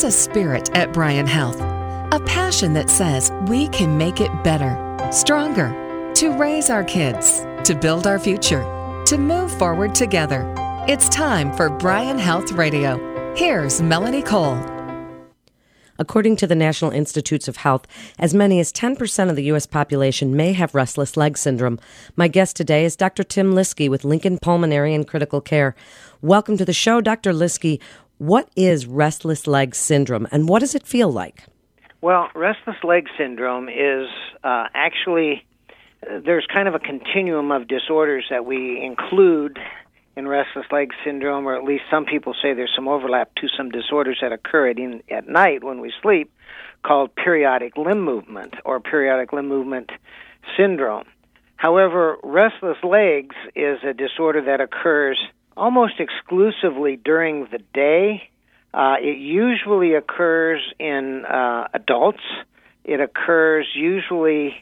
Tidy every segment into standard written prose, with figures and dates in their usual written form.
There's a spirit at Bryan Health, a passion that says we can make it better, stronger, to raise our kids, to build our future, to move forward together. It's time for Bryan Health Radio. Here's Melanie Cole. According to the National Institutes of Health, as many as 10% of the U.S. population may have restless leg syndrome. My guest today is Dr. Tim Lyski with Lincoln Pulmonary and Critical Care. Welcome to the show, Dr. Lyski. What is restless leg syndrome, and what does it feel like? Well, restless leg syndrome is actually, there's kind of a continuum of disorders that we include in restless leg syndrome, or at least some people say there's some overlap to some disorders that occur at night when we sleep, called periodic limb movement or periodic limb movement syndrome. However, restless legs is a disorder that occurs almost exclusively during the day. It usually occurs in adults. It occurs usually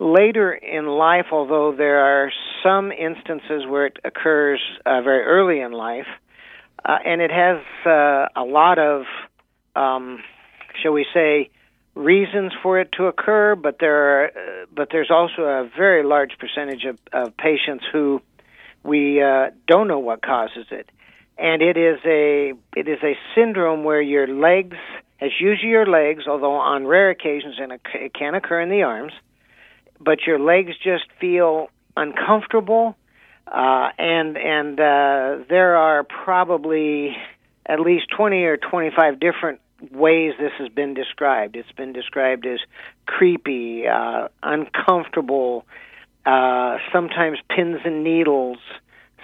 later in life, although there are some instances where it occurs very early in life, and it has a lot of, shall we say, reasons for it to occur. But there's also a very large percentage of patients who we don't know what causes it, and it is a syndrome where your legs, it's usually your legs, although on rare occasions, and it can occur in the arms. But your legs just feel uncomfortable, and there are probably at least 20 or 25 different ways this has been described. It's been described as creepy, uncomfortable, sometimes pins and needles,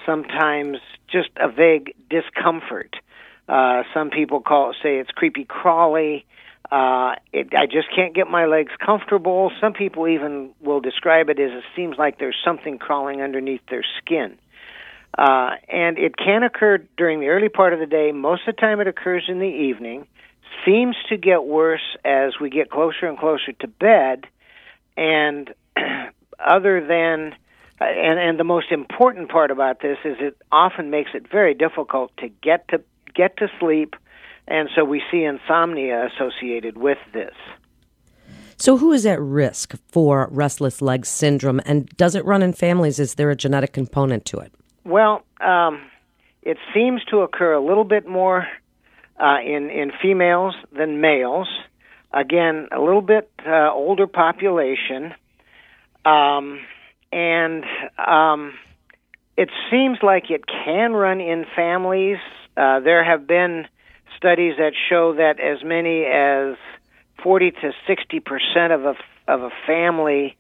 sometimes just a vague discomfort. Some people say it's creepy crawly. I just can't get my legs comfortable. Some people even will describe it as it seems like there's something crawling underneath their skin. And it can occur during the early part of the day. Most of the time it occurs in the evening. Seems to get worse as we get closer and closer to bed. And other than, and the most important part about this is it often makes it very difficult to get to sleep. And so we see insomnia associated with this. So who is at risk for restless leg syndrome, and does it run in families? Is there a genetic component to it? Well, it seems to occur a little bit more in females than males. Again, a little bit older population. It seems like it can run in families. There have been studies that show that as many as 40 to 60% of a family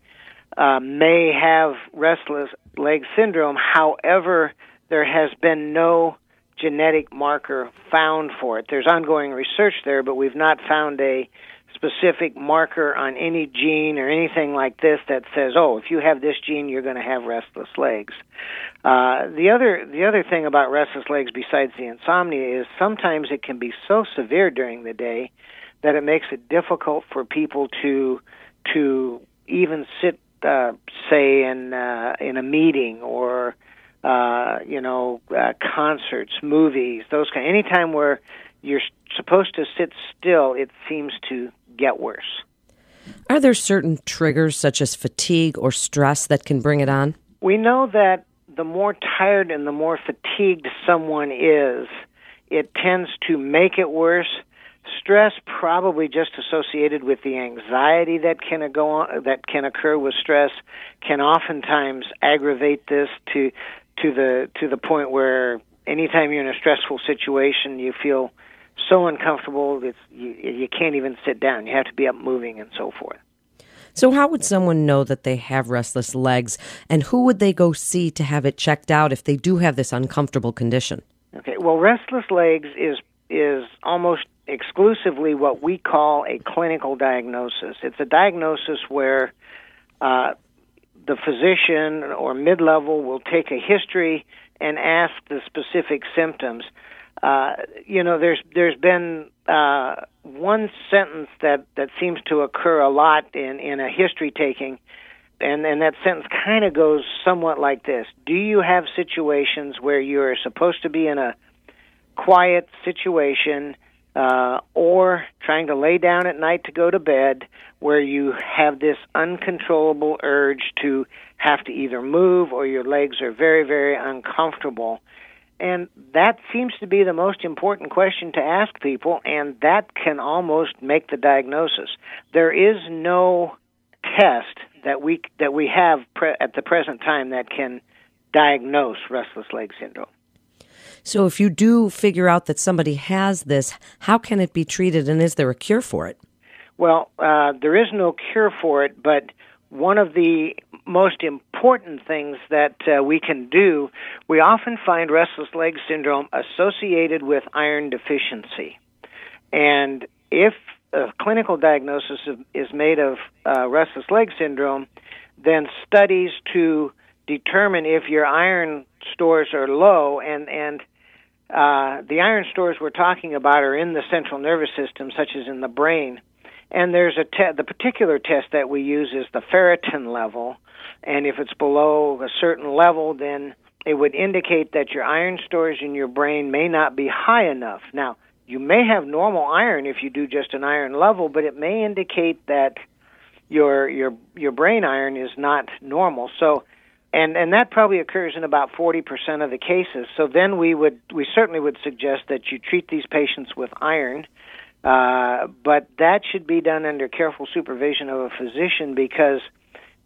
may have restless leg syndrome. However, there has been no genetic marker found for it. There's ongoing research there, but we've not found a specific marker on any gene or anything like this that says, oh, if you have this gene, you're going to have restless legs. The other thing about restless legs besides the insomnia is sometimes it can be so severe during the day that it makes it difficult for people to even sit, say, in a meeting or concerts, movies, those kind. Anytime where you're supposed to sit still, it seems to get worse. Are there certain triggers such as fatigue or stress that can bring it on? We know that the more tired and the more fatigued someone is, it tends to make it worse. Stress probably just associated with the anxiety that can occur with stress can oftentimes aggravate this to the point where anytime you're in a stressful situation, you feel so uncomfortable that you can't even sit down. You have to be up moving and so forth. So how would someone know that they have restless legs, and who would they go see to have it checked out if they do have this uncomfortable condition? Okay, well, restless legs is almost exclusively what we call a clinical diagnosis. It's a diagnosis where the physician or mid-level will take a history and ask the specific symptoms. There's been one sentence that seems to occur a lot in a history taking, and that sentence kind of goes somewhat like this. Do you have situations where you're supposed to be in a quiet situation, or trying to lay down at night to go to bed, where you have this uncontrollable urge to have to either move or your legs are very, very uncomfortable. And that seems to be the most important question to ask people, and that can almost make the diagnosis. There is no test that we have at the present time that can diagnose restless leg syndrome. So if you do figure out that somebody has this, how can it be treated, and is there a cure for it? Well, there is no cure for it, but one of the most important things that we can do, we often find restless leg syndrome associated with iron deficiency. And if a clinical diagnosis is made of restless leg syndrome, then studies to determine if your iron stores are low, and the iron stores we're talking about are in the central nervous system, such as in the brain. And there's the particular test that we use is the ferritin level, and if it's below a certain level, then it would indicate that your iron stores in your brain may not be high enough. Now, you may have normal iron if you do just an iron level, but it may indicate that your brain iron is not normal. So, and that probably occurs in about 40% of the cases. So then we certainly would suggest that you treat these patients with iron. But that should be done under careful supervision of a physician, because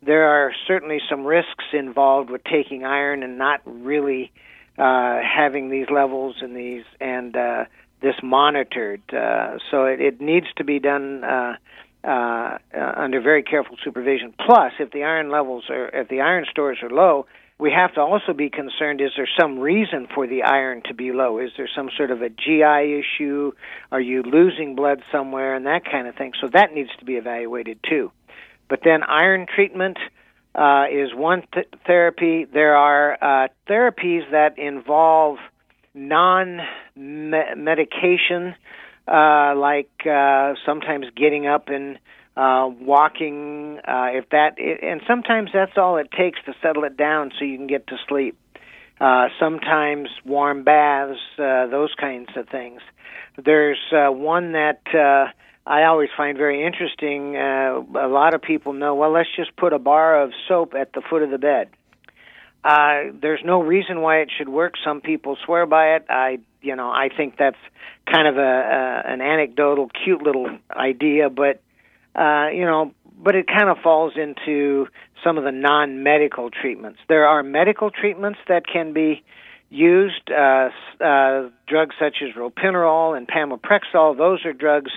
there are certainly some risks involved with taking iron and not really having these levels and this monitored. So it needs to be done under very careful supervision. Plus, if the iron stores are low, we have to also be concerned, is there some reason for the iron to be low? Is there some sort of a GI issue? Are you losing blood somewhere? And that kind of thing. So that needs to be evaluated too. But then iron treatment is one therapy. There are therapies that involve non-medication, like sometimes getting up and walking, and sometimes that's all it takes to settle it down so you can get to sleep. Sometimes warm baths, those kinds of things. There's one that I always find very interesting. A lot of people know, well, let's just put a bar of soap at the foot of the bed. There's no reason why it should work. Some people swear by it. I think that's kind of an anecdotal, cute little idea, but it kind of falls into some of the non-medical treatments. There are medical treatments that can be used, drugs such as Ropinirole and Pramipexole. Those are drugs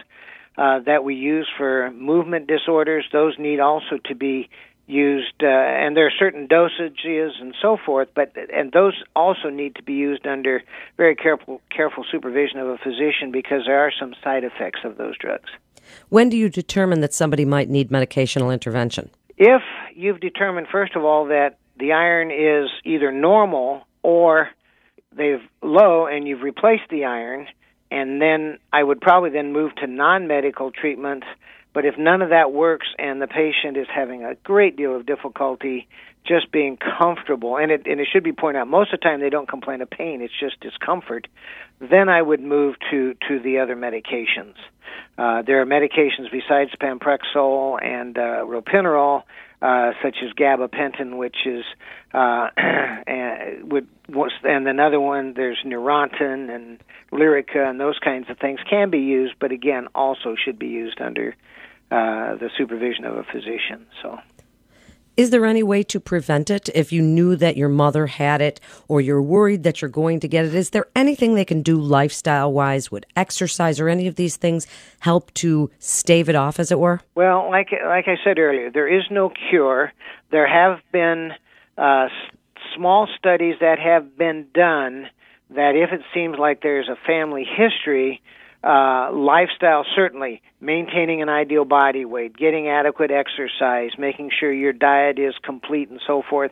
that we use for movement disorders. Those need also to be used, and there are certain dosages and so forth, and those also need to be used under very careful supervision of a physician, because there are some side effects of those drugs. When do you determine that somebody might need medicational intervention? If you've determined, first of all, that the iron is either normal or they've low and you've replaced the iron, and then I would probably then move to non-medical treatments. But if none of that works and the patient is having a great deal of difficulty just being comfortable, and it should be pointed out, most of the time they don't complain of pain, it's just discomfort, then I would move to the other medications. There are medications besides Pramipexole and Ropinirole, such as gabapentin, which is, and another one, there's Neurontin and Lyrica, and those kinds of things can be used, but again, also should be used under the supervision of a physician. So, is there any way to prevent it if you knew that your mother had it, or you're worried that you're going to get it? Is there anything they can do lifestyle-wise? Would exercise or any of these things help to stave it off, as it were? Well, like I said earlier, there is no cure. There have been small studies that have been done that if it seems like there's a family history, lifestyle, certainly, maintaining an ideal body weight, getting adequate exercise, making sure your diet is complete and so forth.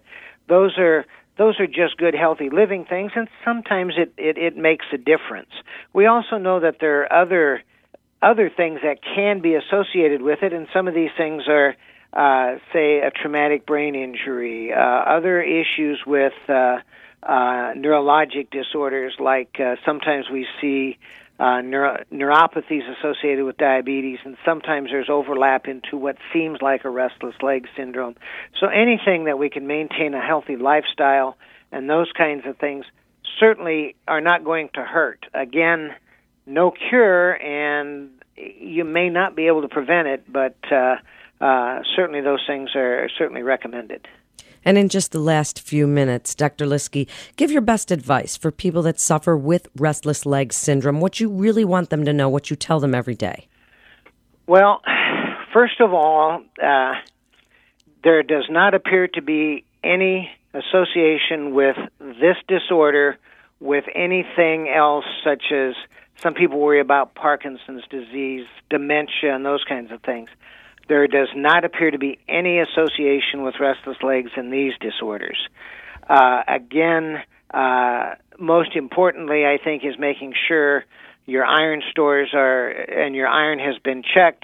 Those are just good, healthy living things, and sometimes it makes a difference. We also know that there are other things that can be associated with it, and some of these things are, say, a traumatic brain injury, other issues with neurologic disorders, like sometimes we see neuropathies associated with diabetes, and sometimes there's overlap into what seems like a restless leg syndrome. So anything that we can maintain a healthy lifestyle and those kinds of things certainly are not going to hurt. Again, no cure, and you may not be able to prevent it, but certainly those things are certainly recommended. And in just the last few minutes, Dr. Lyski, give your best advice for people that suffer with restless leg syndrome, what you really want them to know, what you tell them every day. Well, first of all, there does not appear to be any association with this disorder with anything else, such as some people worry about Parkinson's disease, dementia, and those kinds of things. There does not appear to be any association with restless legs in these disorders. Most importantly, I think, is making sure your iron stores are and your iron has been checked.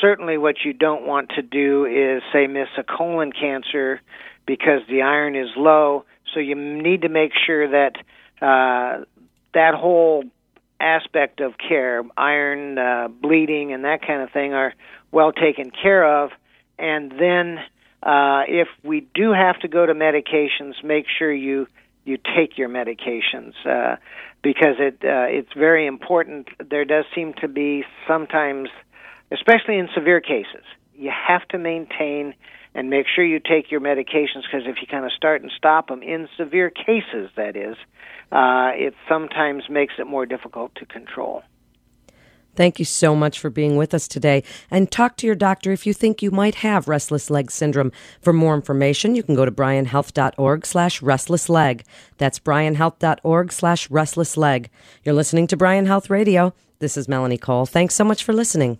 Certainly what you don't want to do is, say, miss a colon cancer because the iron is low. So you need to make sure that that whole aspect of care, iron, bleeding, and that kind of thing are well taken care of. And then if we do have to go to medications, make sure you take your medications because it's very important. There does seem to be sometimes, especially in severe cases, you have to maintain and make sure you take your medications, because if you kind of start and stop them, in severe cases, that is, it sometimes makes it more difficult to control. Thank you so much for being with us today. And talk to your doctor if you think you might have restless leg syndrome. For more information, you can go to bryanhealth.org/restless leg. That's bryanhealth.org/restless leg. You're listening to Bryan Health Radio. This is Melanie Cole. Thanks so much for listening.